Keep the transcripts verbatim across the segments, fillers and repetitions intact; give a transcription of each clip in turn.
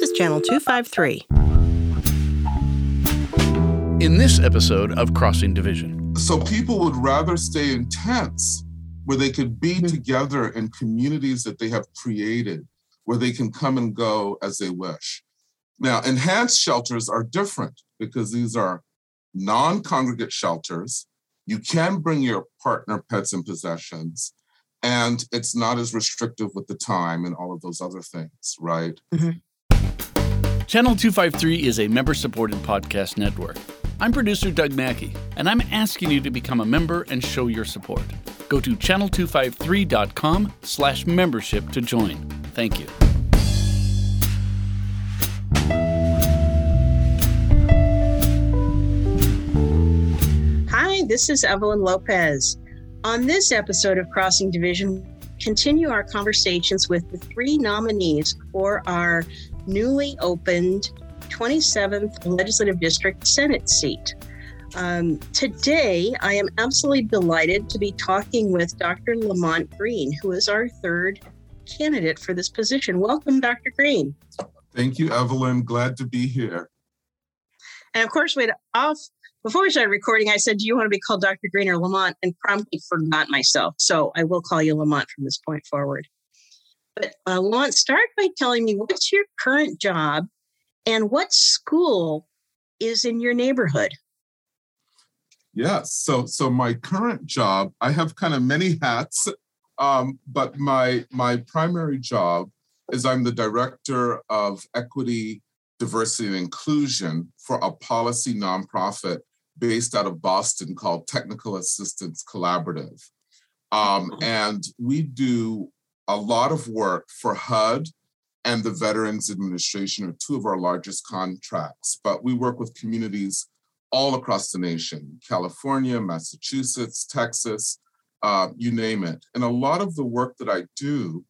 This is Channel two fifty-three. In this episode of Crossing Division. So people would rather stay in tents where they could be together in communities that they have created, where they can come and go as they wish. Now, enhanced shelters are different because these are non-congregate shelters. You can bring your partner, pets, and possessions, and it's not as restrictive with the time and all of those other things, right? Mm-hmm. Channel two fifty-three is a member-supported podcast network. I'm producer Doug Mackey, and I'm asking you to become a member and show your support. Go to channel two fifty-three dot com slash membership to join. Thank you. This is Evelyn Lopez. On this episode of Crossing Division, continue our conversations with the three nominees for our newly opened twenty-seventh Legislative District Senate seat. Um, today, I am absolutely delighted to be talking with Doctor Lamont Green, who is our third candidate for this position. Welcome, Doctor Green. Thank you, Evelyn. Glad to be here. And of course, we'd off. Before we started recording, I said, do you want to be called Doctor Green or Lamont? And promptly forgot myself. So I will call you Lamont from this point forward. But uh, Lamont, start by telling me, what's your current job and what school is in your neighborhood? Yes. So so my current job, I have kind of many hats, um, but my my primary job is I'm the director of equity, diversity, and inclusion for a policy nonprofit based out of Boston called Technical Assistance Collaborative. Um, and we do a lot of work for H U D and the Veterans Administration are two of our largest contracts, but we work with communities all across the nation, California, Massachusetts, Texas, uh, you name it. And a lot of the work that I do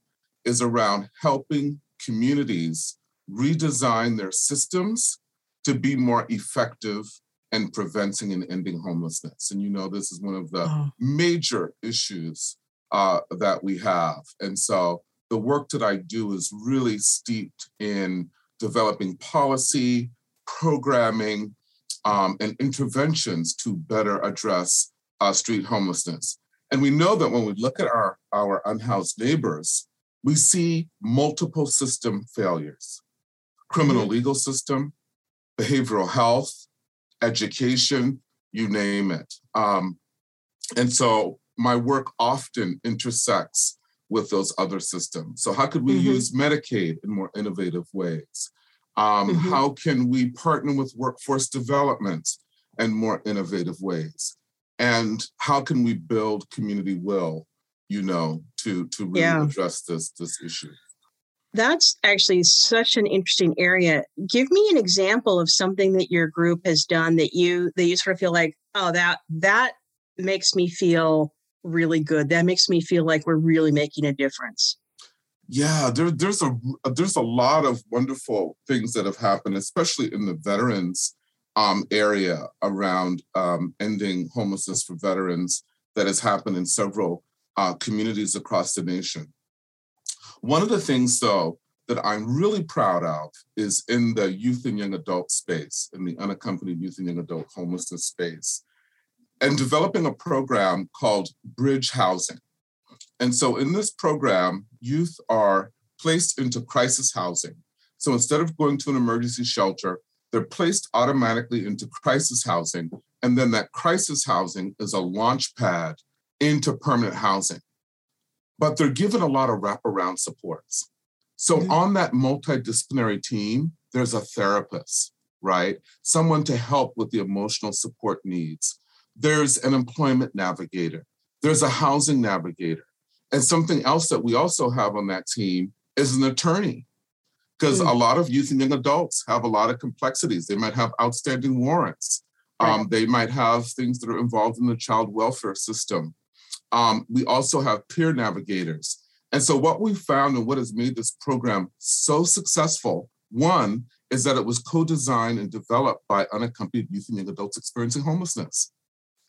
is around helping communities redesign their systems to be more effective in preventing and ending homelessness. And you know, this is one of the oh. major issues uh, that we have. And so the work that I do is really steeped in developing policy, programming, um, and interventions to better address uh, street homelessness. And we know that when we look at our, our unhoused neighbors, we see multiple system failures. Criminal legal system, behavioral health, education, you name it. Um, and so my work often intersects with those other systems. So how could we mm-hmm. use Medicaid in more innovative ways? Um, mm-hmm. How can we partner with workforce development in more innovative ways? And how can we build community will, you know, to, to really yeah. address this, this issue? That's actually such an interesting area. Give me an example of something that your group has done that you that you sort of feel like, oh, that that makes me feel really good. That makes me feel like we're really making a difference. Yeah, there, there's a there's a lot of wonderful things that have happened, especially in the veterans um, area around um, ending homelessness for veterans that has happened in several uh, communities across the nation. One of the things, though, that I'm really proud of is in the youth and young adult space, in the unaccompanied youth and young adult homelessness space, and developing a program called Bridge Housing. And so in this program, youth are placed into crisis housing. So instead of going to an emergency shelter, they're placed automatically into crisis housing. And then that crisis housing is a launch pad into permanent housing. But they're given a lot of wraparound supports. So mm-hmm. on that multidisciplinary team, there's a therapist, right? Someone to help with the emotional support needs. There's an employment navigator. There's a housing navigator. And something else that we also have on that team is an attorney. Because mm-hmm. a lot of youth and young adults have a lot of complexities. They might have outstanding warrants. Right. Um, they might have things that are involved in the child welfare system. Um, we also have peer navigators. And so what we found and what has made this program so successful, one, is that it was co-designed and developed by unaccompanied youth and young adults experiencing homelessness.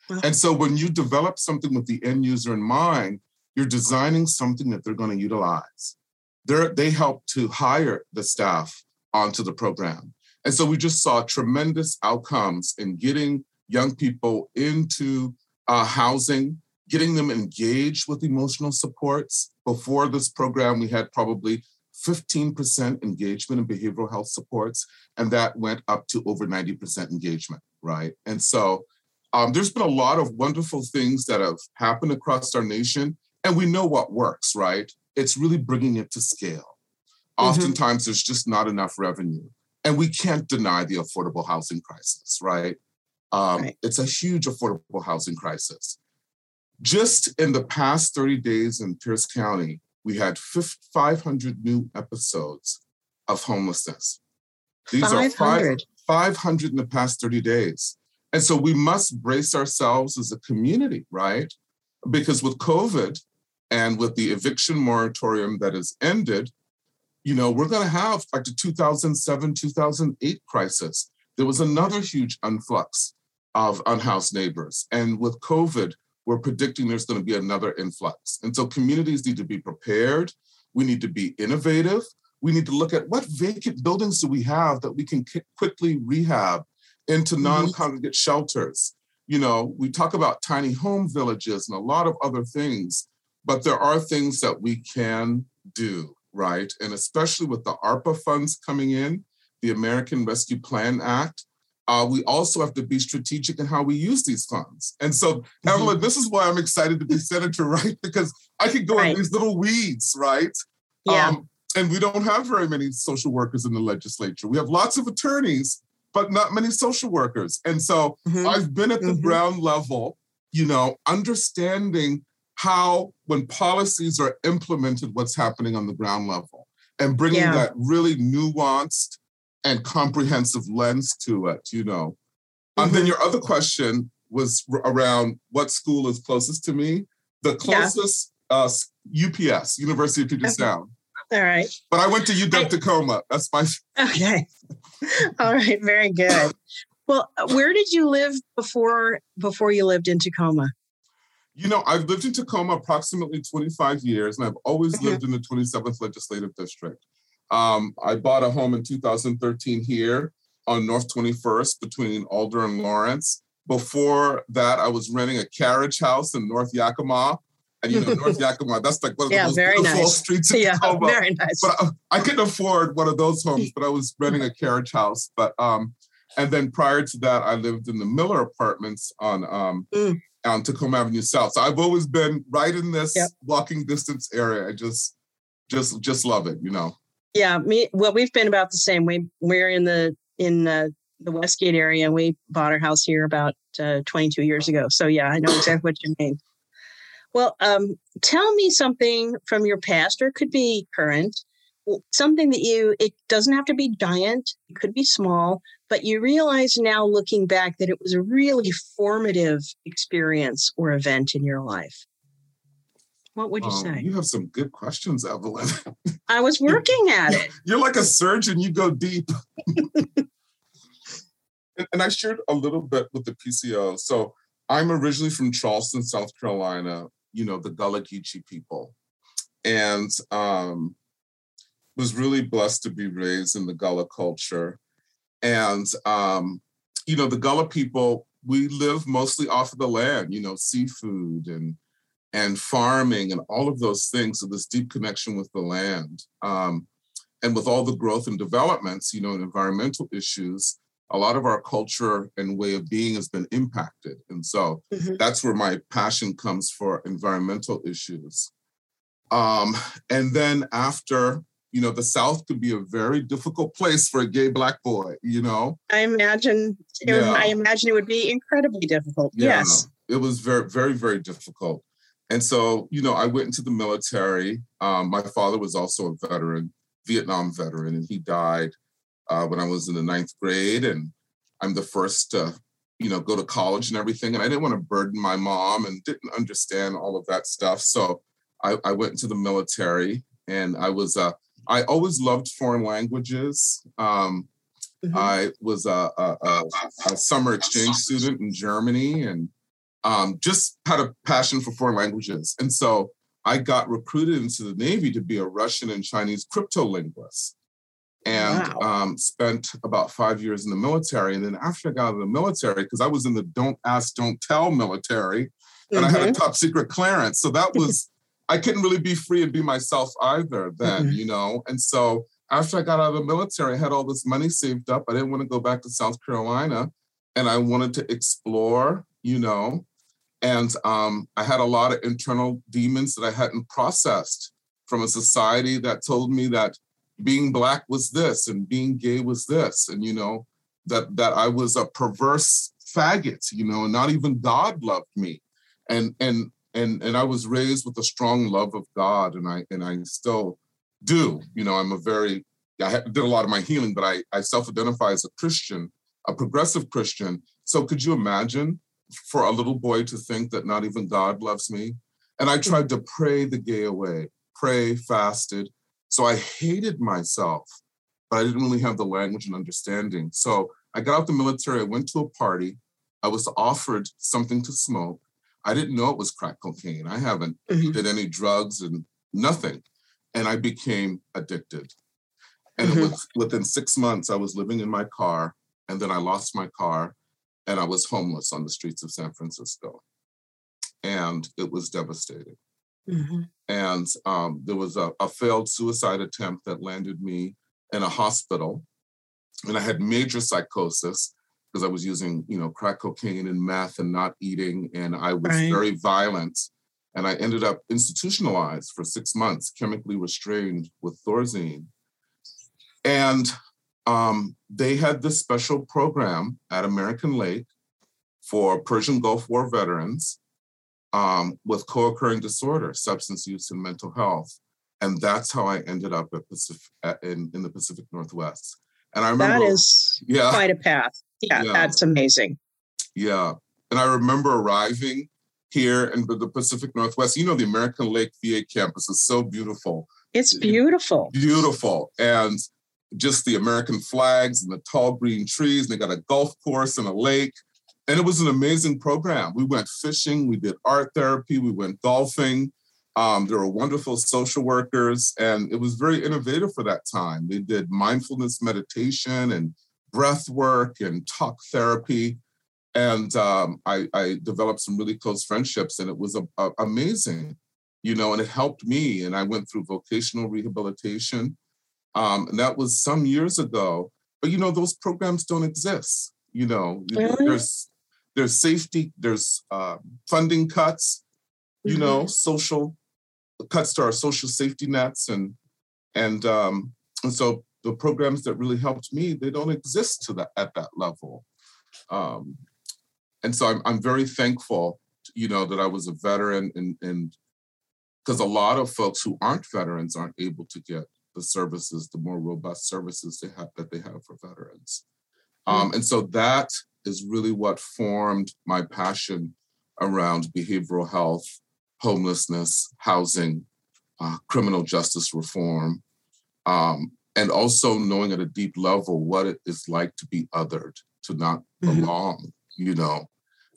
Wow. And so when you develop something with the end user in mind, you're designing something that they're going to utilize. They're, they help to hire the staff onto the program. And so we just saw tremendous outcomes in getting young people into uh, housing, getting them engaged with emotional supports. Before this program, we had probably fifteen percent engagement in behavioral health supports, and that went up to over ninety percent engagement, right? And so um, there's been a lot of wonderful things that have happened across our nation, and we know what works, right? It's really bringing it to scale. Oftentimes, mm-hmm. there's just not enough revenue, and we can't deny the affordable housing crisis, right? Um, right. It's a huge affordable housing crisis. Just in the past thirty days in Pierce County, we had five hundred new episodes of homelessness. These five hundred. Are five, five hundred in the past thirty days. And so we must brace ourselves as a community, right? Because with COVID and with the eviction moratorium that has ended, you know, we're going to have like the two thousand seven, two thousand eight crisis. There was another huge influx of unhoused neighbors. And with COVID, we're predicting there's going to be another influx. And so communities need to be prepared. We need to be innovative. We need to look at what vacant buildings do we have that we can quickly rehab into mm-hmm. non-congregate shelters. You know, we talk about tiny home villages and a lot of other things, but there are things that we can do, right? And especially with the ARPA funds coming in, the American Rescue Plan Act, Uh, we also have to be strategic in how we use these funds. And so, mm-hmm. Evelyn, this is why I'm excited to be senator, right? Because I could go right. in these little weeds, right? Yeah. Um, and we don't have very many social workers in the legislature. We have lots of attorneys, but not many social workers. And so mm-hmm. I've been at the mm-hmm. ground level, you know, understanding how when policies are implemented, what's happening on the ground level and bringing yeah. that really nuanced and comprehensive lens to it, you know. Mm-hmm. And then your other question was around what school is closest to me. The closest, yeah. uh, U P S, University of Puget Sound. All right. But I went to U W I, Tacoma. That's my... Okay. All right. Very good. Well, where did you live before before you lived in Tacoma? You know, I've lived in Tacoma approximately twenty-five years, and I've always mm-hmm. lived in the twenty-seventh Legislative District. Um, I bought a home in two thousand thirteen here on North twenty-first between Alder and Lawrence. Before that, I was renting a carriage house in North Yakima. And, you know, North Yakima, that's like one of the yeah, most beautiful nice. streets in yeah, Tacoma. Very nice. But I, I couldn't afford one of those homes, but I was renting a carriage house. But um, and then prior to that, I lived in the Miller Apartments on, um, mm. on Tacoma Avenue South. So I've always been right in this yep. walking distance area. I just, just, just love it, you know. Yeah, me. Well, we've been about the same. We we're in the in uh, the Westgate area, and we bought our house here about uh, twenty-two years ago. So yeah, I know exactly what you mean. Well, um, tell me something from your past, or it could be current. Something that you it doesn't have to be giant. It could be small, but you realize now, looking back, that it was a really formative experience or event in your life. What would you um, say? You have some good questions, Evelyn. I was working at it. You're like a surgeon. You go deep. and, and I shared a little bit with the P C O. So I'm originally from Charleston, South Carolina, you know, the Gullah Geechee people. And um, was really blessed to be raised in the Gullah culture. And, um, you know, the Gullah people, we live mostly off of the land, you know, seafood and and farming and all of those things, so this deep connection with the land. Um, and with all the growth and developments, you know, and environmental issues, a lot of our culture and way of being has been impacted. And so mm-hmm. that's where my passion comes for environmental issues. Um, and then after, you know, the South could be a very difficult place for a gay Black boy, you know? I imagine, it yeah. would, I imagine it would be incredibly difficult, yeah, yes. It was very, very, very difficult. And so, you know, I went into the military. Um, my father was also a veteran, Vietnam veteran, and he died uh, when I was in the ninth grade. And I'm the first to, you know, go to college and everything. And I didn't want to burden my mom and didn't understand all of that stuff. So I, I went into the military, and I was, uh, I always loved foreign languages. Um, mm-hmm. I was a, a, a, a summer exchange student in Germany, and Um, just had a passion for foreign languages. And so I got recruited into the Navy to be a Russian and Chinese cryptolinguist. and wow. um, spent about five years in the military. And then after I got out of the military, because I was in the don't ask, don't tell military, and mm-hmm. I had a top secret clearance. So that was, I couldn't really be free and be myself either then, mm-hmm. you know? And so after I got out of the military, I had all this money saved up. I didn't want to go back to South Carolina, and I wanted to explore, you know, and um, I had a lot of internal demons that I hadn't processed from a society that told me that being Black was this and being gay was this. And, you know, that, that I was a perverse faggot, you know, and not even God loved me. And, and, and, and I was raised with a strong love of God. And I, and I still do, you know, I'm a very, I did a lot of my healing, but I, I self-identify as a Christian, a progressive Christian. So could you imagine for a little boy to think that not even God loves me? And I tried to pray the gay away, pray, fasted. So I hated myself, but I didn't really have the language and understanding. So I got out the military, I went to a party, I was offered something to smoke. I didn't know it was crack cocaine. I haven't mm-hmm. did any drugs and nothing. And I became addicted. And mm-hmm. it was, within six months, I was living in my car, and then I lost my car, and I was homeless on the streets of San Francisco. And it was devastating. Mm-hmm. And um, there was a, a failed suicide attempt that landed me in a hospital. And I had major psychosis because I was using, you know, crack cocaine and meth and not eating. And I was right. very violent. And I ended up institutionalized for six months, chemically restrained with Thorazine. And um, they had this special program at American Lake for Persian Gulf War veterans. Um, with co-occurring disorder, substance use, and mental health. And that's how I ended up at Pacific, at, in, in the Pacific Northwest. And I remember— That is yeah, quite a path. Yeah, yeah, that's amazing. Yeah. And I remember arriving here in the Pacific Northwest. You know, the American Lake V A campus is so beautiful. It's beautiful. It's beautiful. And just the American flags and the tall green trees, and they got a golf course and a lake. And it was an amazing program. We went fishing, we did art therapy, we went golfing. Um, there were wonderful social workers, and it was very innovative for that time. They did mindfulness meditation and breath work and talk therapy. And um, I, I developed some really close friendships, and it was a, a, amazing, you know, and it helped me. And I went through vocational rehabilitation. Um, and that was some years ago. But, you know, those programs don't exist, you know. Really? There's There's safety, there's uh, funding cuts, you mm-hmm. know, social cuts to our social safety nets. And and um, and so the programs that really helped me, they don't exist to that at that level. Um, and so I'm I'm very thankful, you know, that I was a veteran, and and because a lot of folks who aren't veterans aren't able to get the services, the more robust services they have that they have for veterans. Mm-hmm. Um, and so that is really what formed my passion around behavioral health, homelessness, housing, uh, criminal justice reform, um, and also knowing at a deep level what it is like to be othered, to not mm-hmm. belong, you know.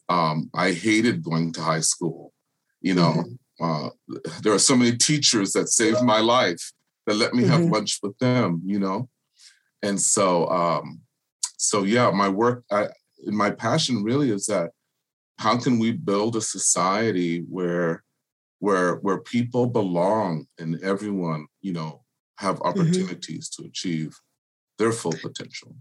Um, I hated going to high school, you know. Mm-hmm. Uh, there are so many teachers that saved my life, that let me mm-hmm. have lunch with them, you know. And so, um, so yeah, my work... I, my passion really is that how can we build a society where where where people belong and everyone, you know, have opportunities mm-hmm. to achieve their full potential.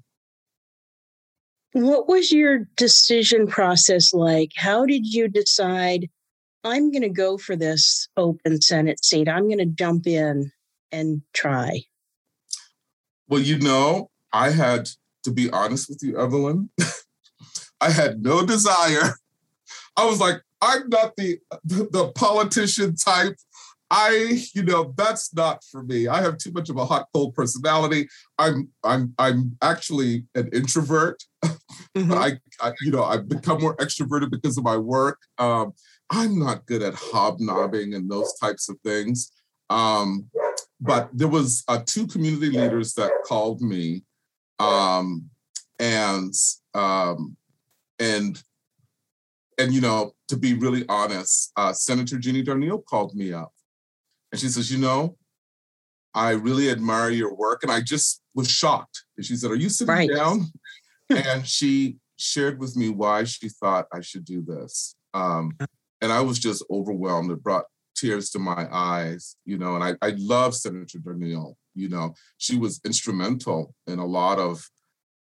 What was your decision process like? How did you decide, I'm going to go for this open Senate seat? I'm going to jump in and try. Well, you know, I had, to be honest with you, Evelyn, I had no desire. I was like, I'm not the, the the politician type. I, you know, that's not for me. I have too much of a hot, cold personality. I'm I'm I'm actually an introvert. Mm-hmm. I, I, you know, I've become more extroverted because of my work. Um, I'm not good at hobnobbing and those types of things. Um, but there was uh, two community leaders that called me, um, and. Um, And, and you know, to be really honest, uh, Senator Jeannie Darneille called me up. And she says, you know, I really admire your work. And I just was shocked. And she said, are you sitting right. down? And she shared with me why she thought I should do this. Um, and I was just overwhelmed. It brought tears to my eyes, you know, and I, I love Senator Darneille, you know, she was instrumental in a lot of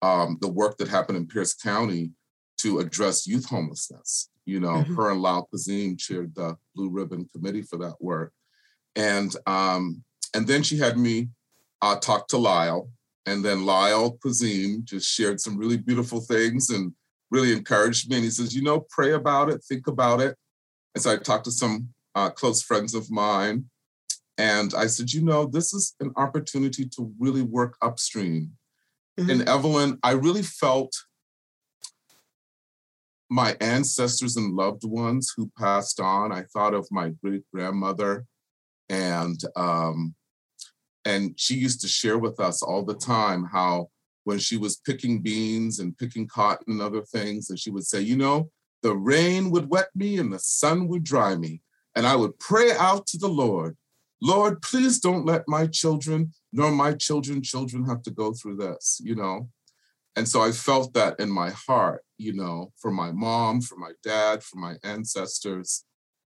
um, the work that happened in Pierce County to address youth homelessness. You know, mm-hmm. her and Lyle Quasim chaired the Blue Ribbon Committee for that work. And um, and then she had me uh, talk to Lyle, and then Lyle Quasim just shared some really beautiful things and really encouraged me. And he says, you know, pray about it, think about it. And so I talked to some uh, close friends of mine, and I said, you know, this is an opportunity to really work upstream. Mm-hmm. And Evelyn, I really felt my ancestors and loved ones who passed on. I thought of my great grandmother, and um, and she used to share with us all the time how when she was picking beans and picking cotton and other things, and she would say, you know, the rain would wet me and the sun would dry me. And I would pray out to the Lord, Lord, please don't let my children nor my children's children have to go through this, you know? And so I felt that in my heart, you know, for my mom, for my dad, for my ancestors,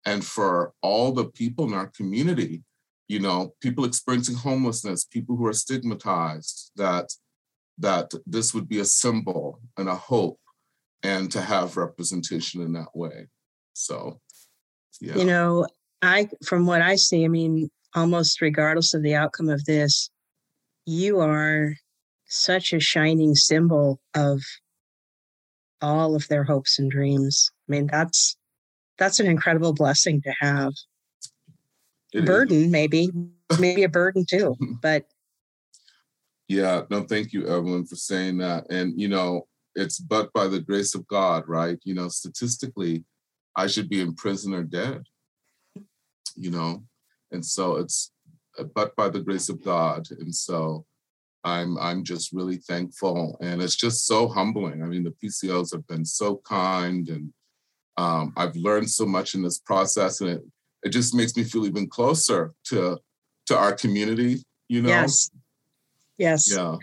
and for all the people in our community, you know, people experiencing homelessness, people who are stigmatized, that, that this would be a symbol and a hope, and to have representation in that way. So, yeah. You know, I, from what I see, I mean, almost regardless of the outcome of this, you are such a shining symbol of all of their hopes and dreams. I mean, that's that's an incredible blessing to have. It burden, is. maybe, maybe a burden too, but. Yeah, no, thank you, Evelyn, for saying that. And, you know, it's but by the grace of God, right? You know, statistically, I should be in prison or dead, you know? And so it's but by the grace of God. And so I'm I'm just really thankful, and it's just so humbling. I mean, the P C Os have been so kind, and um, I've learned so much in this process, and it, it just makes me feel even closer to to our community, you know? Yes, yes. Yeah.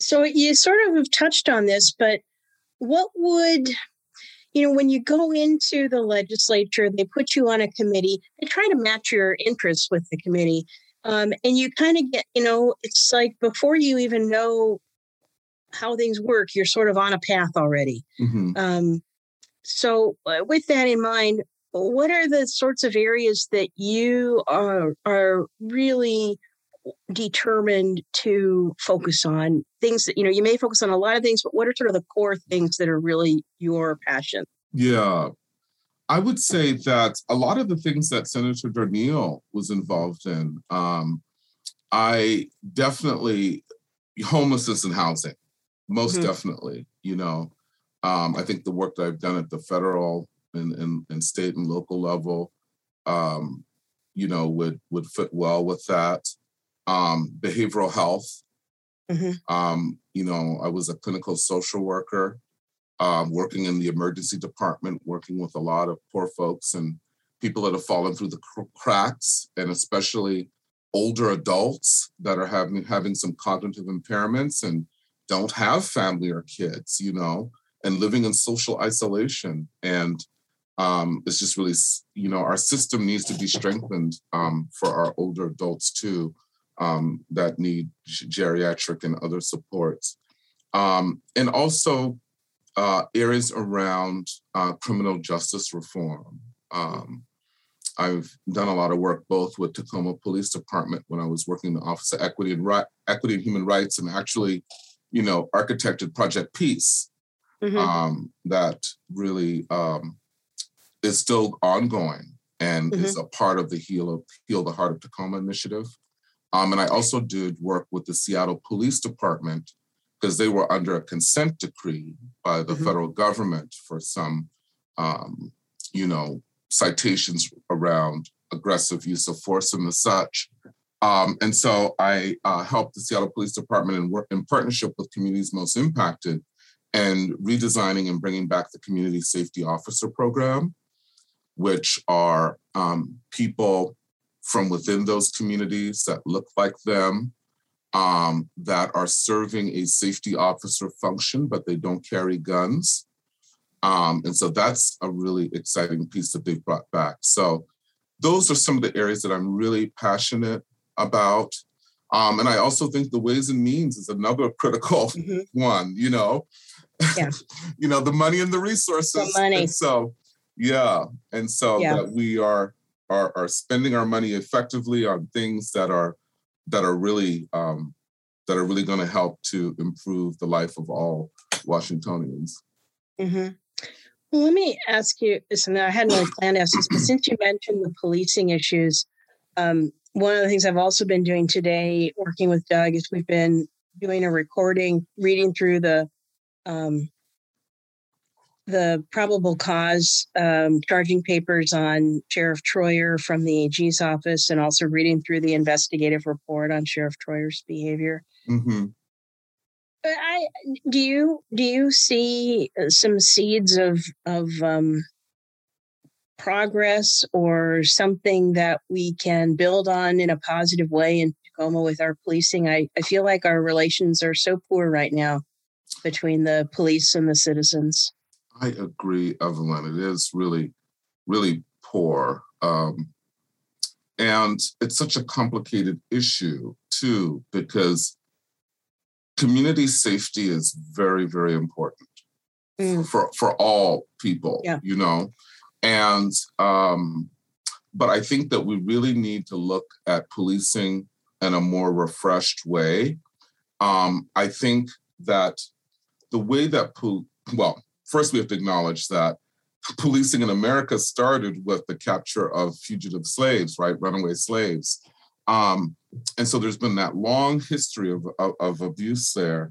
So you sort of have touched on this, but what would, you know, when you go into the legislature, they put you on a committee, they try to match your interests with the committee. Um, and you kind of get, you know, it's like before you even know how things work, you're sort of on a path already. Mm-hmm. Um, so with that in mind, what are the sorts of areas that you are, are really determined to focus on? Things that, you know, you may focus on a lot of things, but what are sort of the core things that are really your passion? Yeah, I would say that a lot of the things that Senator Darneille was involved in, um, I definitely, homelessness and housing, most mm-hmm. definitely, you know. Um, I think the work that I've done at the federal and, and, and state and local level, um, you know, would, would fit well with that. Um, behavioral health, mm-hmm. um, you know, I was a clinical social worker. Um, working in the emergency department, working with a lot of poor folks and people that have fallen through the cr- cracks, and especially older adults that are having having some cognitive impairments and don't have family or kids, you know, and living in social isolation. And um, it's just really, you know, our system needs to be strengthened um, for our older adults too, um, that need geriatric and other supports. Um, and also, Uh, areas around uh, criminal justice reform. Um, I've done a lot of work both with Tacoma Police Department when I was working in the Office of Equity and Ri- Equity and Human Rights, and actually, you know, architected Project Peace mm-hmm. um, that really um, is still ongoing and mm-hmm. is a part of the Heal, of, Heal the Heart of Tacoma initiative. Um, and I also did work with the Seattle Police Department, because they were under a consent decree by the mm-hmm. federal government for some, um, you know, citations around aggressive use of force and the such. Um, and so I uh, helped the Seattle Police Department and work in partnership with communities most impacted and redesigning and bringing back the Community Safety Officer Program, which are um, people from within those communities that look like them, um, that are serving a safety officer function, but they don't carry guns. Um, and so that's a really exciting piece that they've brought back. So those are some of the areas that I'm really passionate about. Um, and I also think the Ways and Means is another critical mm-hmm. one, you know, yeah. you know, the money and the resources. The money. And so, yeah. And so yeah. that we are, are, are spending our money effectively on things that are, that are really, um, that are really going to help to improve the life of all Washingtonians. Mm-hmm. Well, let me ask you this, and I hadn't really planned to ask this, but since you mentioned the policing issues, um, one of the things I've also been doing today, working with Doug, is we've been doing a recording, reading through the um, the probable cause um, charging papers on Sheriff Troyer from the A G's office, and also reading through the investigative report on Sheriff Troyer's behavior. Mm-hmm. I, do you do you see some seeds of of um, progress or something that we can build on in a positive way in Tacoma with our policing? I, I feel like our relations are so poor right now between the police and the citizens. I agree, Evelyn. It is really, really poor. Um, and it's such a complicated issue, too, because community safety is very, very important mm. for, for all people, yeah. you know. And, um, but I think that we really need to look at policing in a more refreshed way. Um, I think that the way that, pol- well, first we have to acknowledge that policing in America started with the capture of fugitive slaves, right? Runaway slaves. Um, and so there's been that long history of, of, of abuse there.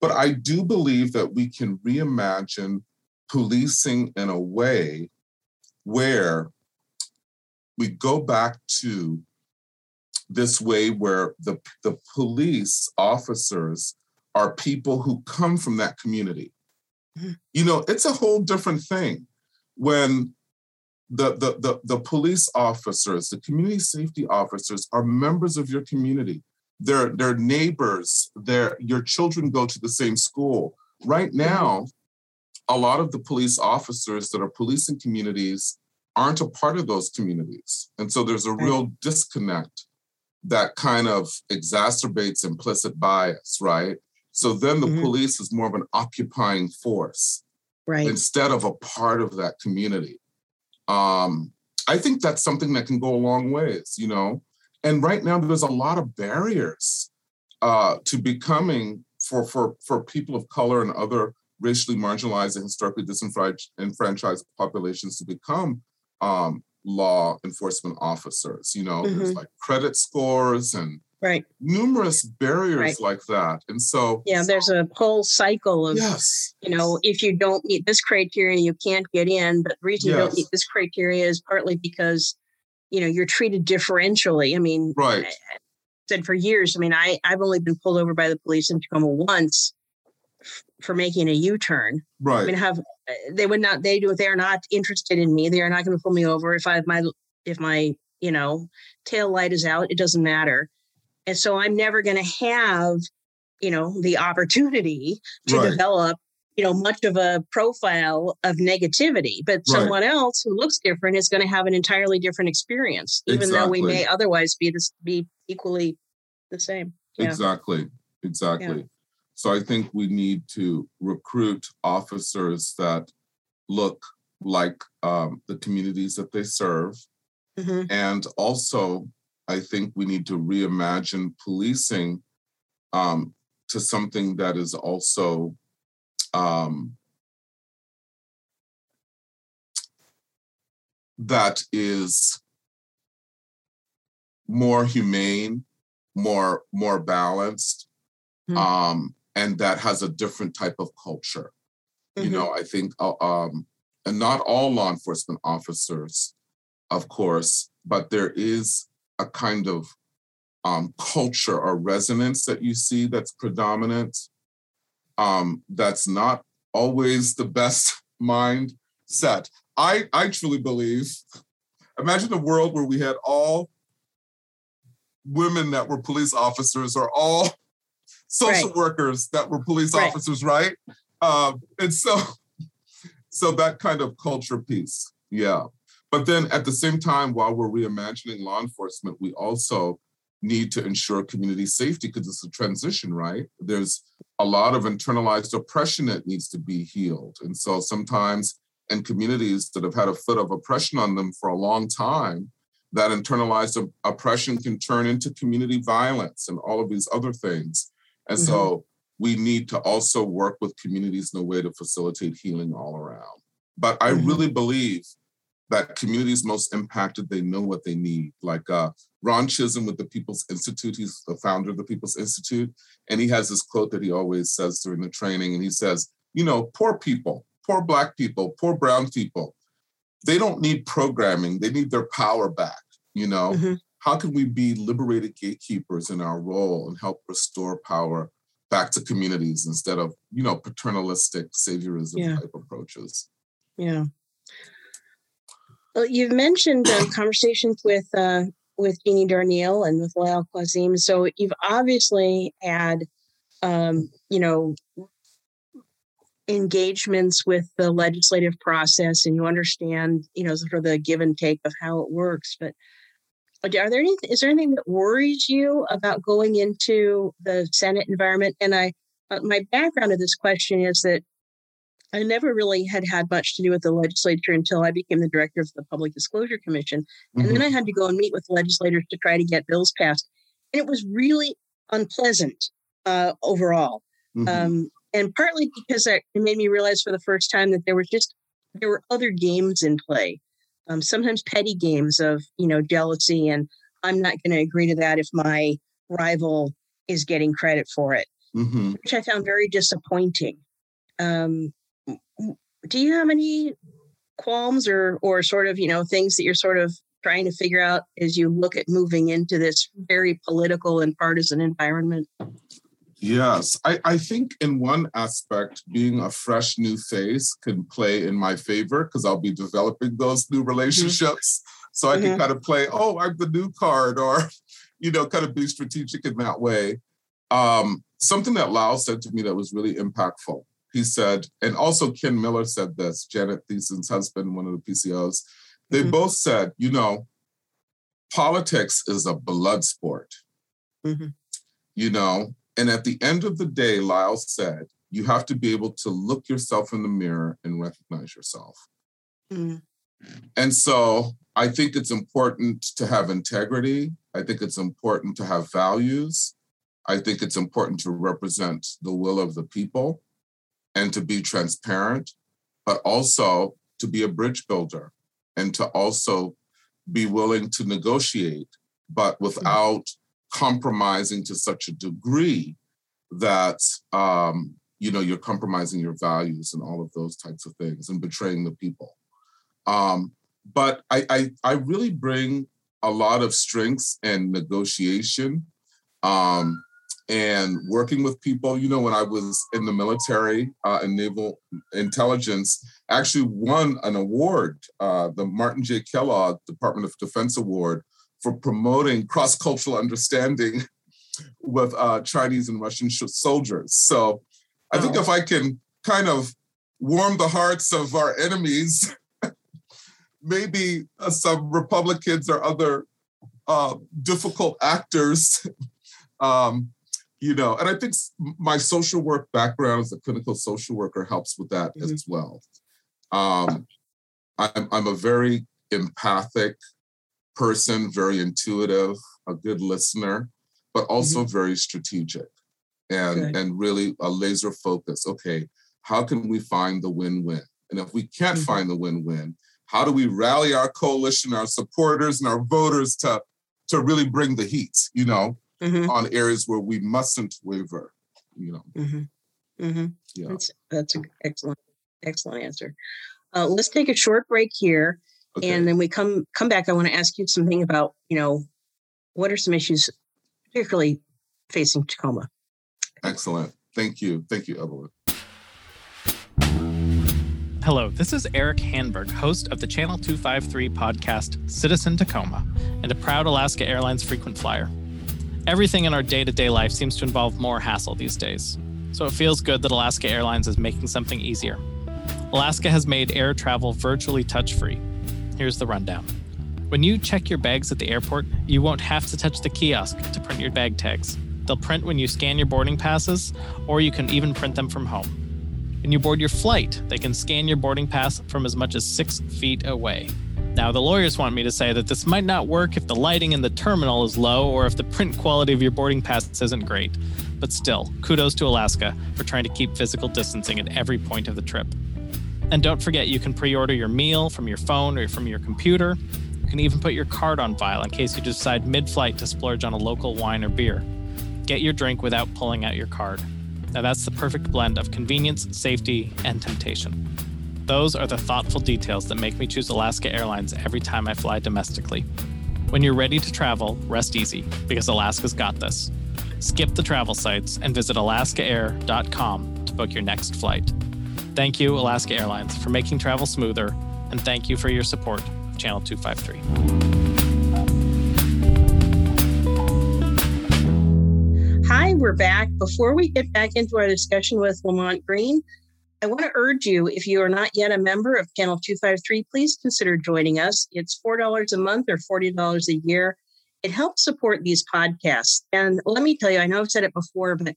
But I do believe that we can reimagine policing in a way where we go back to this way where the, the police officers are people who come from that community. You know, it's a whole different thing when the, the, the, the police officers, the community safety officers are members of your community. They're, they're neighbors. They're, your children go to the same school. Right now, a lot of the police officers that are policing communities aren't a part of those communities. And so there's a real disconnect that kind of exacerbates implicit bias, right? So then the mm-hmm. police is more of an occupying force right. instead of a part of that community. Um, I think that's something that can go a long ways, you know? And right now there's a lot of barriers uh, to becoming, for, for, for people of color and other racially marginalized and historically disenfranchised populations to become um, law enforcement officers. You know, mm-hmm. there's like credit scores and right. numerous barriers right. like that. And so— Yeah, there's a whole cycle of, yes. you know, if you don't meet this criteria, you can't get in. But the reason yes. you don't meet this criteria is partly because, you know, you're treated differentially. I mean, right. I, I said for years, I mean, I, I've only been pulled over by the police in Tacoma once for making a U-turn. Right. I mean, have they would not they do they are not interested in me. They are not going to pull me over if I have my if my, you know, tail light is out, it doesn't matter. And so I'm never going to have, you know, the opportunity to right. develop, you know, much of a profile of negativity. But right. someone else who looks different is going to have an entirely different experience, even exactly. though we may otherwise be this, be equally the same. Yeah. Exactly. Exactly. Yeah. So I think we need to recruit officers that look like um, the communities that they serve. Mm-hmm. And also, I think we need to reimagine policing um, to something that is also um, that is more humane, more, more balanced. Mm-hmm. Um, And that has a different type of culture. Mm-hmm. You know, I think, um, and not all law enforcement officers, of course, but there is a kind of um, culture or resonance that you see that's predominant, um, that's not always the best mind set. I, I truly believe, imagine a world where we had all women that were police officers are all social right. workers that were police right. officers, right? Um, and so, so that kind of culture piece, yeah. But then at the same time, while we're reimagining law enforcement, we also need to ensure community safety because it's a transition, right? There's a lot of internalized oppression that needs to be healed. And so sometimes in communities that have had a foot of oppression on them for a long time, that internalized oppression can turn into community violence and all of these other things. And mm-hmm. so we need to also work with communities in a way to facilitate healing all around. But I mm-hmm. really believe that communities most impacted, they know what they need. Like uh, Ron Chisholm with the People's Institute, he's the founder of the People's Institute. And he has this quote that he always says during the training. And he says, you know, poor people, poor Black people, poor brown people, they don't need programming. They need their power back, you know? Mm-hmm. How can we be liberated gatekeepers in our role and help restore power back to communities instead of, you know, paternalistic saviorism yeah. type approaches? Yeah. Well, you've mentioned uh, conversations with uh, with Jeannie Darneille and with Lyle Quasim. So you've obviously had, um, you know, engagements with the legislative process, and you understand, you know, sort of the give and take of how it works. But are there any, is there anything that worries you about going into the Senate environment? And I, uh, my background of this question is that I never really had had much to do with the legislature until I became the director of the Public Disclosure Commission. And mm-hmm. then I had to go and meet with legislators to try to get bills passed. And it was really unpleasant uh, overall. Mm-hmm. Um, and partly because it made me realize for the first time that there was just, there were other games in play. Um, sometimes petty games of, you know, jealousy and I'm not going to agree to that if my rival is getting credit for it, mm-hmm. which I found very disappointing. Um, Do you have any qualms or or sort of, you know, things that you're sort of trying to figure out as you look at moving into this very political and partisan environment? Yes, I, I think in one aspect, being a fresh new face can play in my favor because I'll be developing those new relationships. Mm-hmm. So I mm-hmm. can kind of play, oh, I'm the new card or, you know, kind of be strategic in that way. Um, something that Lyle said to me that was really impactful. He said, and also Ken Miller said this, Janet Thiessen's husband, one of the P C Os, they mm-hmm. both said, you know, politics is a blood sport, mm-hmm. you know, and at the end of the day, Lyle said, you have to be able to look yourself in the mirror and recognize yourself. Mm-hmm. And so I think it's important to have integrity. I think it's important to have values. I think it's important to represent the will of the people. And to be transparent, but also to be a bridge builder and to also be willing to negotiate, but without mm-hmm. compromising to such a degree that, um, you know, you're compromising your values and all of those types of things and betraying the people. Um, but I, I, I really bring a lot of strengths and negotiation um, and working with people. You know, when I was in the military uh, and naval intelligence, actually won an award, uh, the Martin J. Kellogg Department of Defense Award for promoting cross-cultural understanding with uh, Chinese and Russian sh- soldiers. So I think oh. if I can kind of warm the hearts of our enemies, maybe uh, some Republicans or other uh, difficult actors, um, You know, and I think my social work background as a clinical social worker helps with that mm-hmm. as well. Um, I'm, I'm a very empathic person, very intuitive, a good listener, but also mm-hmm. very strategic and, okay. and really a laser focus. Okay, how can we find the win-win? And if we can't mm-hmm. find the win-win, how do we rally our coalition, our supporters and our voters to, to really bring the heat, you know? Mm-hmm. On areas where we mustn't waver, you know. Mm-hmm. Mm-hmm. Yeah. That's that's an excellent, excellent answer. Uh, let's take a short break here, okay. and then we come come back. I want to ask you something about, you know, what are some issues particularly facing Tacoma? Excellent. Thank you. Thank you, Evelyn. Hello, this is Eric Hanberg, host of the Channel two fifty-three podcast, Citizen Tacoma, and a proud Alaska Airlines frequent flyer. Everything in our day-to-day life seems to involve more hassle these days. So it feels good that Alaska Airlines is making something easier. Alaska has made air travel virtually touch-free. Here's the rundown. When you check your bags at the airport, you won't have to touch the kiosk to print your bag tags. They'll print when you scan your boarding passes, or you can even print them from home. When you board your flight, they can scan your boarding pass from as much as six feet away. Now, the lawyers want me to say that this might not work if the lighting in the terminal is low or if the print quality of your boarding pass isn't great. But still, kudos to Alaska for trying to keep physical distancing at every point of the trip. And don't forget, you can pre-order your meal from your phone or from your computer. You can even put your card on file in case you decide mid-flight to splurge on a local wine or beer. Get your drink without pulling out your card. Now that's the perfect blend of convenience, safety, and temptation. Those are the thoughtful details that make me choose Alaska Airlines every time I fly domestically. When you're ready to travel, rest easy, because Alaska's got this. Skip the travel sites and visit alaska air dot com to book your next flight. Thank you, Alaska Airlines, for making travel smoother, and thank you for your support of Channel two fifty-three. Hi, we're back. Before we get back into our discussion with Lamont Green, I want to urge you, if you are not yet a member of Channel two fifty-three, please consider joining us. It's four dollars a month or forty dollars a year. It helps support these podcasts. And let me tell you, I know I've said it before, but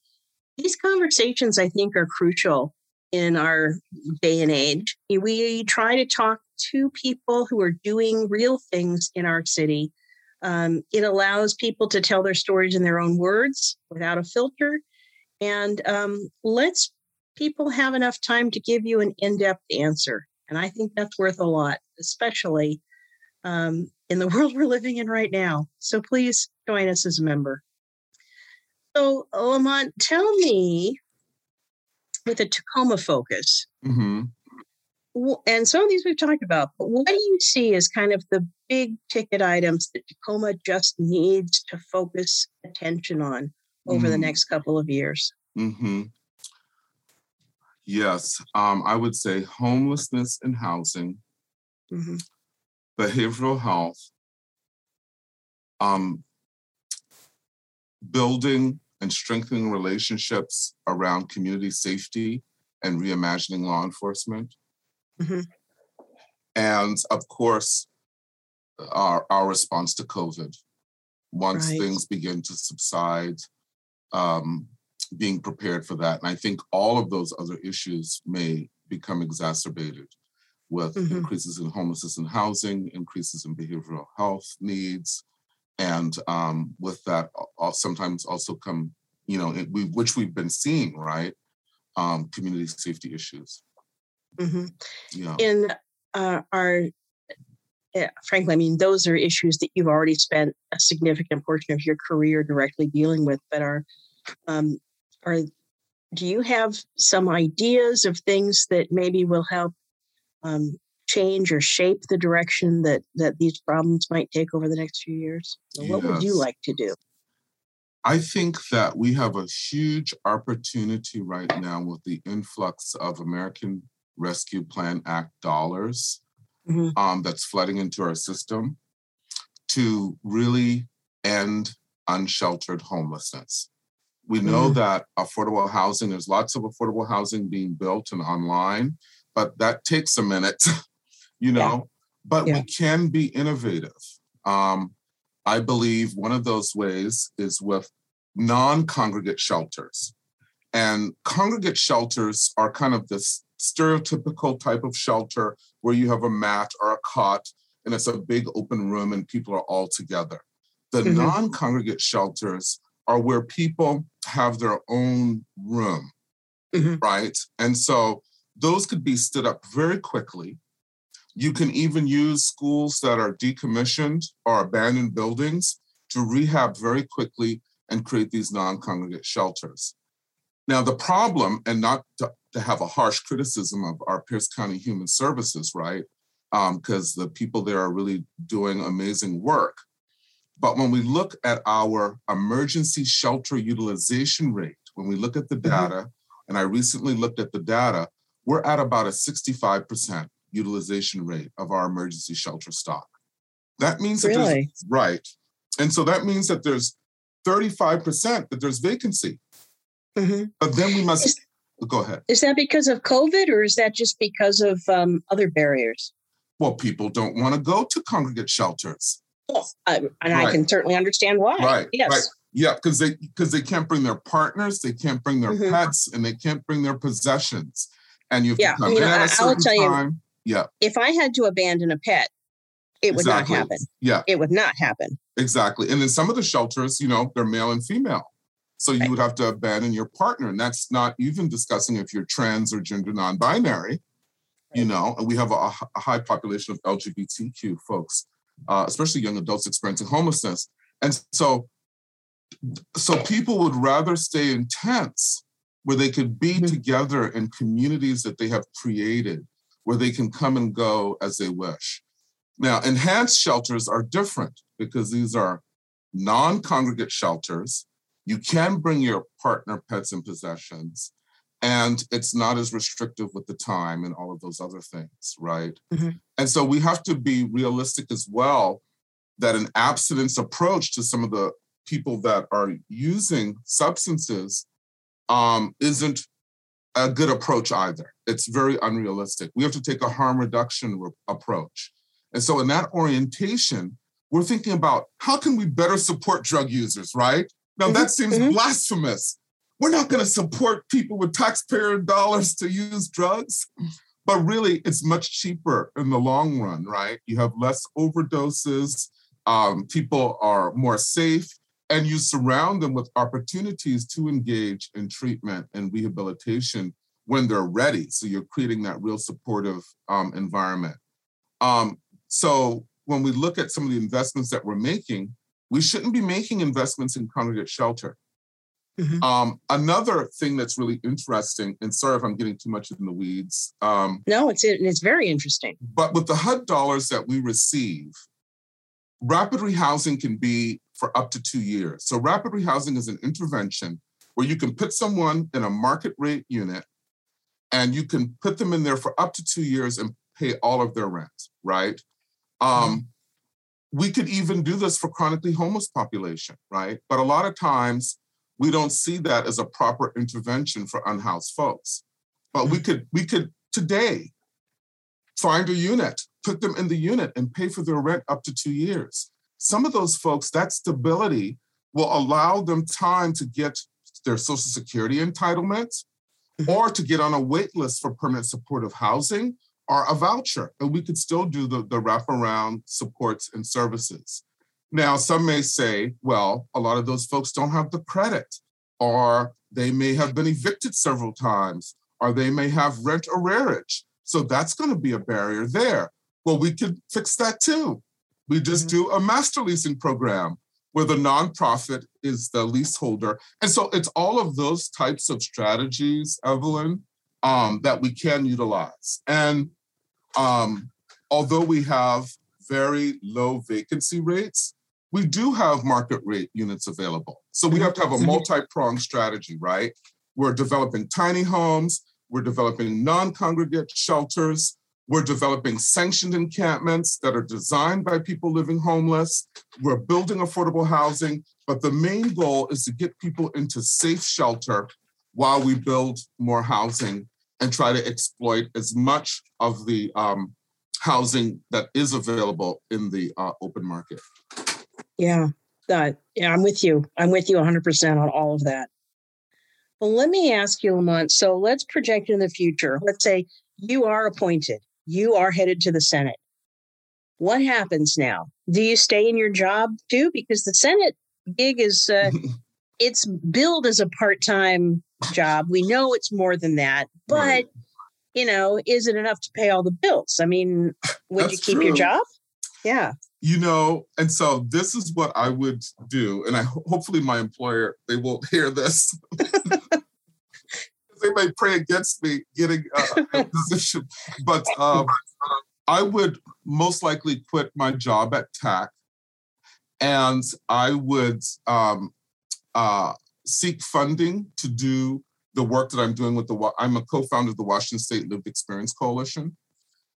these conversations, I think, are crucial in our day and age. We try to talk to people who are doing real things in our city. Um, it allows people to tell their stories in their own words without a filter. And um, let's people have enough time to give you an in-depth answer. And I think that's worth a lot, especially um, in the world we're living in right now. So please join us as a member. So Lamont, tell me, with a Tacoma focus. Mm-hmm. And some of these we've talked about, but what do you see as kind of the big ticket items that Tacoma just needs to focus attention on over mm-hmm. the next couple of years? Mm-hmm. Yes, um, I would say homelessness and housing, mm-hmm. behavioral health, um, building and strengthening relationships around community safety and reimagining law enforcement. Mm-hmm. And of course, our, our response to COVID. Once right. things begin to subside, um, being prepared for that. And I think all of those other issues may become exacerbated with mm-hmm. increases in homelessness and housing, increases in behavioral health needs, and um, with that, sometimes also come, you know, it, we, which we've been seeing, right? Um, community safety issues. Mm-hmm. Yeah. In uh, our, yeah, frankly, I mean, those are issues that you've already spent a significant portion of your career directly dealing with, but are, um, are, do you have some ideas of things that maybe will help um, change or shape the direction that that these problems might take over the next few years? So what yes. would you like to do? I think that we have a huge opportunity right now with the influx of American Rescue Plan Act dollars mm-hmm. um, that's flooding into our system to really end unsheltered homelessness. We know mm-hmm. that affordable housing, there's lots of affordable housing being built and online, but that takes a minute. You know, yeah. but yeah. we can be innovative. Um, I believe one of those ways is with non-congregate shelters. And congregate shelters are kind of this stereotypical type of shelter where you have a mat or a cot and it's a big open room and people are all together. The mm-hmm. non-congregate shelters are where people have their own room, mm-hmm. right? And so those could be stood up very quickly. You can even use schools that are decommissioned or abandoned buildings to rehab very quickly and create these non-congregate shelters. Now, the problem, and not to, to have a harsh criticism of our Pierce County Human Services, right? Because um, the people there are really doing amazing work. But when we look at our emergency shelter utilization rate, when we look at the data, mm-hmm. and I recently looked at the data, we're at about a sixty-five percent. Utilization rate of our emergency shelter stock. That means that really? there's, right. And so that means that there's thirty-five percent that there's vacancy. Mm-hmm. But then we must, is, go ahead. Is that because of COVID or is that just because of um, other barriers? Well, people don't want to go to congregate shelters. Yes, uh, and right. I can certainly understand why. Right, yes. Right. Yeah, because they because they can't bring their partners, they can't bring their mm-hmm. pets, and they can't bring their possessions. And you've yeah, you know, I, I'll tell time. you, yeah. If I had to abandon a pet, it would exactly. not happen. Yeah, it would not happen. Exactly. And then some of the shelters, you know, they're male and female, so right. you would have to abandon your partner, and that's not even discussing if you're trans or gender non-binary. Right. You know, and we have a, a high population of L G B T Q folks, uh, especially young adults experiencing homelessness, and so. So people would rather stay in tents where they could be mm-hmm. together in communities that they have created, where they can come and go as they wish. Now, enhanced shelters are different because these are non-congregate shelters. You can bring your partner, pets, and possessions, and it's not as restrictive with the time and all of those other things, right? Mm-hmm. And so we have to be realistic as well that an abstinence approach to some of the people that are using substances um, isn't a good approach either. It's very unrealistic. We have to take a harm reduction re- approach. And so in that orientation, we're thinking about how can we better support drug users, right? Now mm-hmm. that seems mm-hmm. blasphemous. We're not gonna support people with taxpayer dollars to use drugs, but really it's much cheaper in the long run, right? You have less overdoses, um, people are more safe, and you surround them with opportunities to engage in treatment and rehabilitation when they're ready. So you're creating that real supportive um, environment. Um, so when we look at some of the investments that we're making, we shouldn't be making investments in congregate shelter. Mm-hmm. Um, another thing that's really interesting, and sorry if I'm getting too much in the weeds. Um, no, it's it's very interesting. But with the H U D dollars that we receive, rapid rehousing can be for up to two years. So rapid rehousing is an intervention where you can put someone in a market rate unit and you can put them in there for up to two years and pay all of their rent, right? Um, we could even do this for chronically homeless population, right? But a lot of times we don't see that as a proper intervention for unhoused folks. But we could, we could today find a unit, put them in the unit and pay for their rent up to two years. Some of those folks, that stability will allow them time to get their Social Security entitlement mm-hmm. or to get on a wait list for permanent supportive housing or a voucher. And we could still do the, the wraparound supports and services. Now, some may say, well, a lot of those folks don't have the credit, or they may have been evicted several times, or they may have rent arrearage. So that's going to be a barrier there. Well, we could fix that too. We just mm-hmm. do a master leasing program where the nonprofit is the leaseholder. And so it's all of those types of strategies, Evelyn, um, that we can utilize. And um, although we have very low vacancy rates, we do have market rate units available. So we have to have a multi-pronged strategy, right? We're developing tiny homes. We're developing non-congregate shelters. We're developing sanctioned encampments that are designed by people living homeless. We're building affordable housing, but the main goal is to get people into safe shelter while we build more housing and try to exploit as much of the um, housing that is available in the uh, open market. Yeah, that, yeah, I'm with you. I'm with you one hundred percent on all of that. Well, let me ask you, Lamont, so let's project in the future. Let's say you are appointed. You are headed to the Senate. What happens now? Do you stay in your job too? Because the Senate gig is, uh, it's billed as a part-time job. We know it's more than that, but, right. you know, is it enough to pay all the bills? I mean, would That's you keep true. your job? Yeah. You know, and so this is what I would do. And I hopefully my employer, they won't hear this. They may pray against me getting uh, a position. But um, I would most likely quit my job at TAC. And I would um, uh, seek funding to do the work that I'm doing with the, I'm a co-founder of the Washington State Lived Experience Coalition,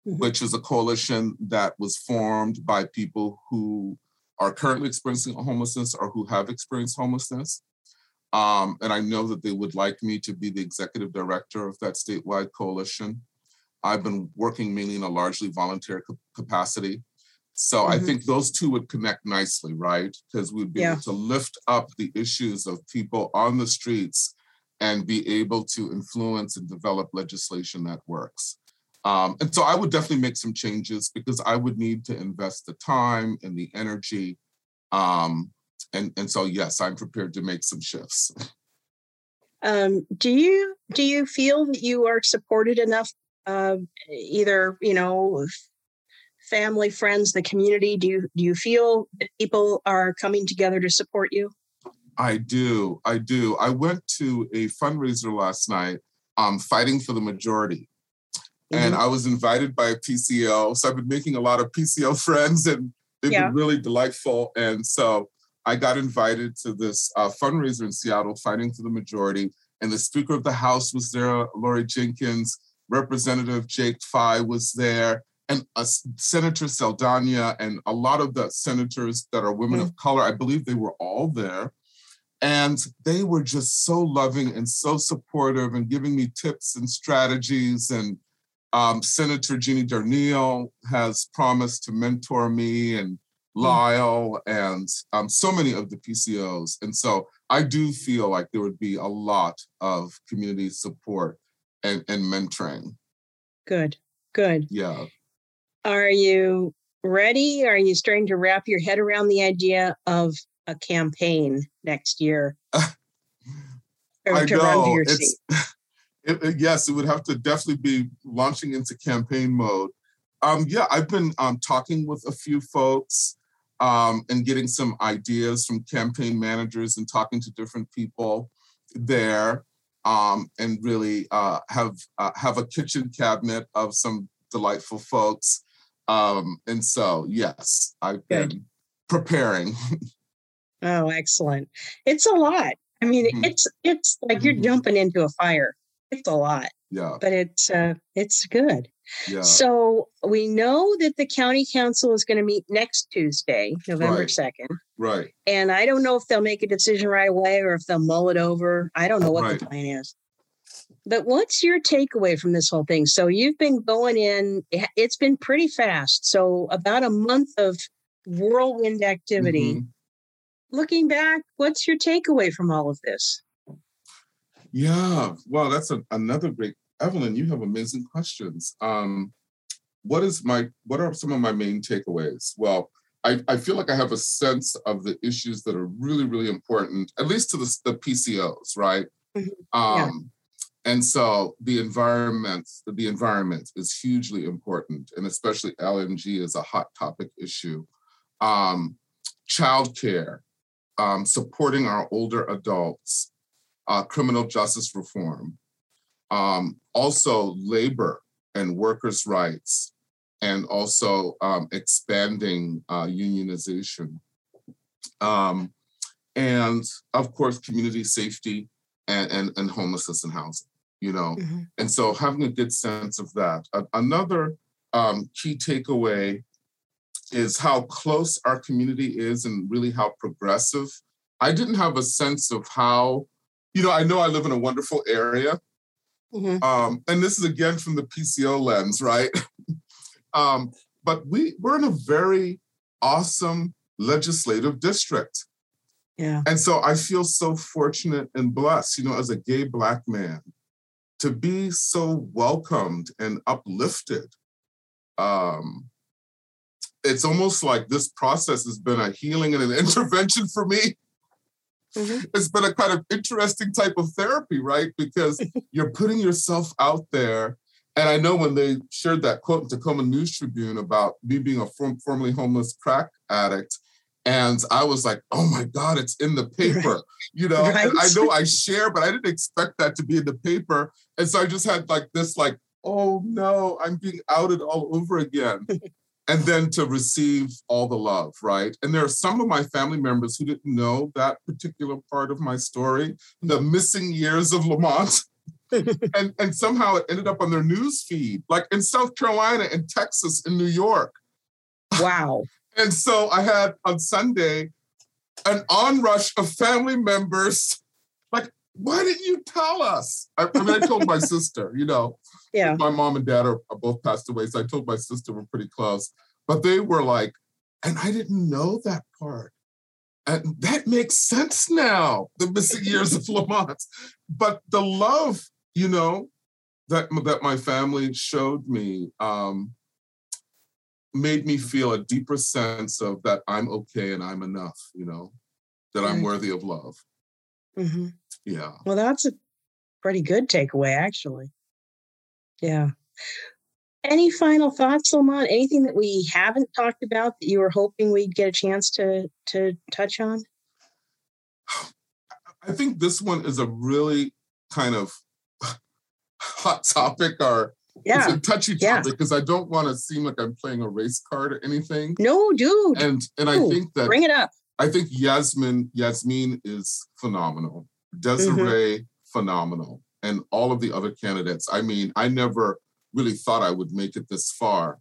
which is a coalition that was formed by people who are currently experiencing homelessness or who have experienced homelessness. Um, and I know that they would like me to be the executive director of that statewide coalition. I've been working mainly in a largely volunteer capacity. So mm-hmm. I think those two would connect nicely, right? Because we'd be yeah. able to lift up the issues of people on the streets and be able to influence and develop legislation that works. Um, and so I would definitely make some changes because I would need to invest the time and the energy. Um, and, and so, yes, I'm prepared to make some shifts. Um, do you do you feel that you are supported enough, uh, either, you know, family, friends, the community? Do you, do you feel that people are coming together to support you? I do. I do. I went to a fundraiser last night, um, Fighting for the Majority. Mm-hmm. And I was invited by a P C O. So I've been making a lot of P C O friends and they've yeah. been really delightful. And so I got invited to this uh, fundraiser in Seattle, Fighting for the Majority. And the Speaker of the House was there, Lori Jenkins, Representative Jake Fye was there, and uh, Senator Saldana and a lot of the senators that are women mm-hmm. of color. I believe they were all there. And they were just so loving and so supportive and giving me tips and strategies. And Um, Senator Jeannie Darneille has promised to mentor me and Lyle and um, so many of the P C Os. And so I do feel like there would be a lot of community support and, and mentoring. Good, good. Yeah. Are you ready? Are you starting to wrap your head around the idea of a campaign next year? I to know. Run to your seat? It, yes, it would have to definitely be launching into campaign mode. Um, yeah, I've been um, talking with a few folks um, and getting some ideas from campaign managers and talking to different people there, um, and really uh, have uh, have a kitchen cabinet of some delightful folks. Um, and so, yes, I've Good. been preparing. Oh, excellent. It's a lot. I mean, mm-hmm. it's it's like you're jumping into a fire. It's a lot, yeah. but it's uh, it's good. Yeah. So we know that the county council is going to meet next Tuesday, November second. Right. And I don't know if they'll make a decision right away or if they'll mull it over. I don't know what right. the plan is. But what's your takeaway from this whole thing? So you've been going in, it's been pretty fast. So about a month of whirlwind activity. Mm-hmm. Looking back, what's your takeaway from all of this? Yeah, well, that's a, another great, Evelyn, you have amazing questions. Um, what is my, what are some of my main takeaways? Well, I, I feel like I have a sense of the issues that are really, really important, at least to the, the P C Os, right? Mm-hmm. Um, yeah. And so the environment, the environment is hugely important, and especially L M G is a hot topic issue. Um, childcare, um, supporting our older adults, Uh, criminal justice reform, um, also labor and workers' rights, and also um, expanding uh, unionization. Um, and of course, community safety and, and, and homelessness and housing, you know? Mm-hmm. And so having a good sense of that. Uh, another um, key takeaway is how close our community is and really how progressive. I didn't have a sense of how You know, I know I live in a wonderful area, mm-hmm. um, and this is again from the P C O lens, right? um, but we, we're in a very awesome legislative district. Yeah. And so I feel so fortunate and blessed, you know, as a gay Black man, to be so welcomed and uplifted. Um, it's almost like this process has been a healing and an intervention for me. Mm-hmm. It's been a kind of interesting type of therapy, right? Because you're putting yourself out there. And I know when they shared that quote in Tacoma News Tribune about me being a form, formerly homeless crack addict, and I was like, oh my God, it's in the paper, right. you know? Right? And I know I share, but I didn't expect that to be in the paper. And so I just had like this, like, oh no, I'm being outed all over again. And then to receive all the love, right? And there are some of my family members who didn't know that particular part of my story, the missing years of Lamont. and, and somehow it ended up on their news feed, like in South Carolina and Texas and New York. Wow. And so I had on Sunday an onrush of family members. Like, why didn't you tell us? I, I mean, I told my sister, you know, yeah. My mom and dad are, are both passed away. So I told my sister, we're pretty close, but they were like, and I didn't know that part. And that makes sense now, the missing years of Lamont. But the love, you know, that, that my family showed me um, made me feel a deeper sense of that I'm okay and I'm enough, you know, that I'm worthy of love. Mm-hmm. Yeah. Well, that's a pretty good takeaway, actually. Yeah. Any final thoughts, Lamont? Anything that we haven't talked about that you were hoping we'd get a chance to, to touch on? I think this one is a really kind of hot topic, or yeah. it's a touchy topic, because yeah. I don't want to seem like I'm playing a race card or anything. No, dude. And and dude, I think that bring it up. I think Yasmin Yasmin is phenomenal. Desiree, mm-hmm. phenomenal, and all of the other candidates. I mean, I never really thought I would make it this far.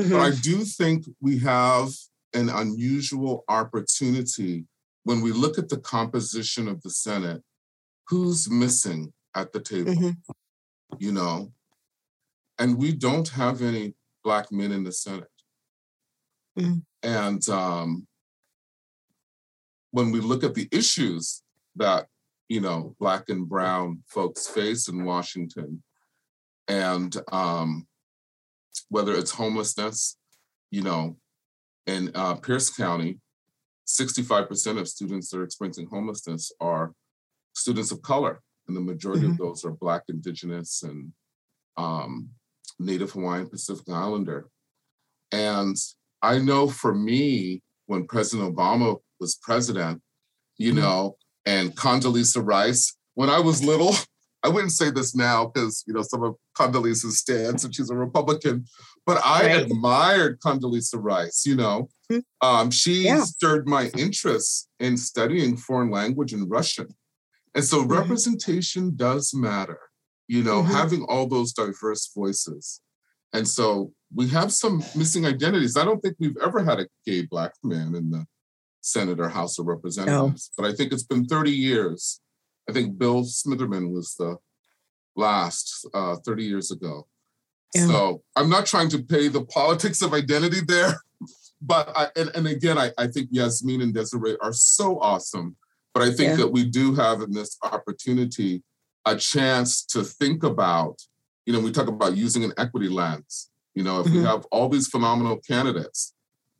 Mm-hmm. But I do think we have an unusual opportunity when we look at the composition of the Senate, who's missing at the table, mm-hmm. you know? And we don't have any Black men in the Senate. Mm-hmm. And um, when we look at the issues that, you know, Black and brown folks face in Washington, and um, whether it's homelessness, you know, in uh, Pierce County, sixty-five percent of students that are experiencing homelessness are students of color. And the majority mm-hmm. of those are Black, Indigenous, and um, Native Hawaiian, Pacific Islander. And I know for me, when President Obama was president, you mm-hmm. know, and Condoleezza Rice, when I was little, I wouldn't say this now because, you know, some of Condoleezza's stance and she's a Republican, but I right. admired Condoleezza Rice, you know. Mm-hmm. Um, she yeah. stirred my interest in studying foreign language and Russian. And so mm-hmm. representation does matter, you know, mm-hmm. having all those diverse voices. And so we have some missing identities. I don't think we've ever had a gay Black man in the Senate or House of Representatives, no. but I think it's been thirty years. I think Bill Smitherman was the last uh, thirty years ago. Yeah. So I'm not trying to play the politics of identity there, but I, and, and again, I, I think Yasmin and Desiree are so awesome, but I think yeah. that we do have in this opportunity a chance to think about, you know, we talk about using an equity lens, you know, if mm-hmm. we have all these phenomenal candidates,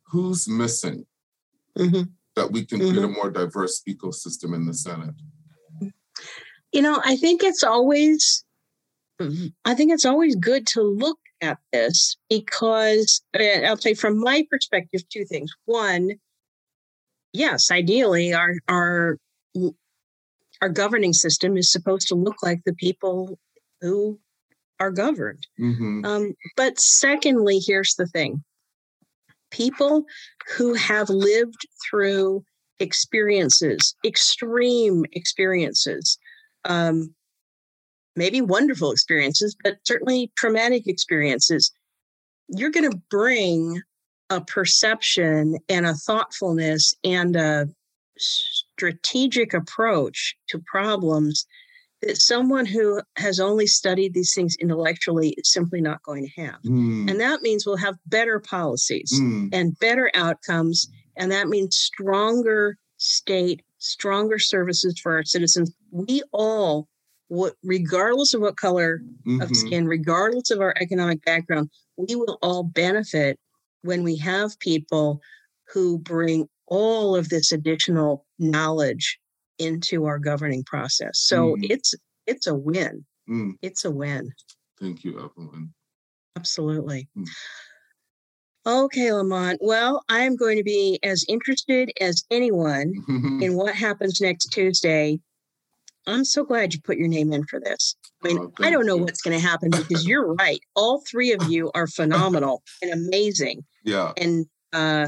who's missing mm-hmm. that we can mm-hmm. create a more diverse ecosystem in the Senate? You know, I think it's always, I think it's always good to look at this because I'll say from my perspective, two things. One, yes, ideally, our our our governing system is supposed to look like the people who are governed. Mm-hmm. Um, but secondly, here's the thing: people who have lived through experiences, extreme experiences. Um, maybe wonderful experiences, but certainly traumatic experiences, you're going to bring a perception and a thoughtfulness and a strategic approach to problems that someone who has only studied these things intellectually is simply not going to have. Mm. And that means we'll have better policies mm. and better outcomes. And that means stronger state, stronger services for our citizens. We all, regardless of what color mm-hmm. of skin, regardless of our economic background, we will all benefit when we have people who bring all of this additional knowledge into our governing process. So mm. it's it's a win. Mm. It's a win. Thank you, Evelyn. Absolutely. Mm. Okay, Lamont. Well, I am going to be as interested as anyone in what happens next Tuesday. I'm so glad you put your name in for this. I mean, oh, I don't know you. what's going to happen because you're right. All three of you are phenomenal and amazing. Yeah. And uh,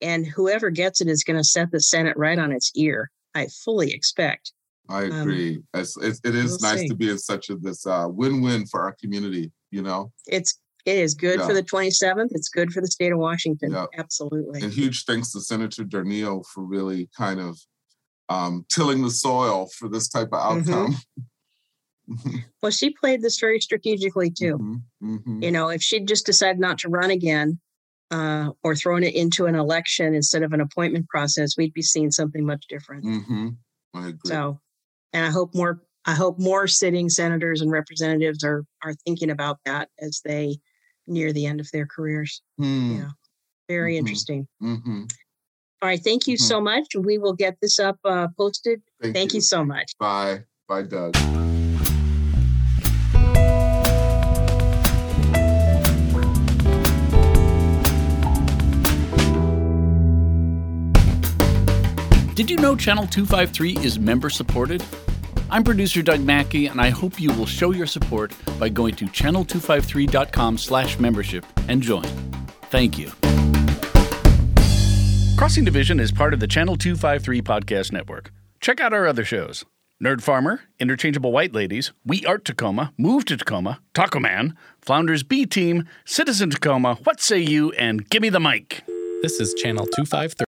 and whoever gets it is going to set the Senate right on its ear. I fully expect. I agree. Um, it's, it, it is we'll nice see. to be in such a this uh, win-win for our community. You know, it's. It is good yeah. for the twenty-seventh. It's good for the state of Washington. Yeah. Absolutely. And huge thanks to Senator Darneille for really kind of um, tilling the soil for this type of outcome. Mm-hmm. Well, she played this very strategically, too. Mm-hmm. Mm-hmm. You know, if she'd just decided not to run again uh, or thrown it into an election instead of an appointment process, we'd be seeing something much different. Mm-hmm. I agree. So, and I hope more I hope more sitting senators and representatives are are thinking about that as they near the end of their careers. Mm. Yeah, very mm-hmm. interesting. Mm-hmm. All right, thank you mm-hmm. so much. We will get this up uh, posted. Thank, thank you. you so much. Bye. Bye, Doug. Did you know Channel two fifty-three is member supported? I'm producer Doug Mackey, and I hope you will show your support by going to channel two fifty-three dot com slash membership and join. Thank you. Crossing Division is part of the Channel two fifty-three podcast network. Check out our other shows. Nerd Farmer, Interchangeable White Ladies, We Art Tacoma, Move to Tacoma, Taco Man, Flounders B Team, Citizen Tacoma, What Say You, and Gimme the Mic. This is Channel two fifty-three.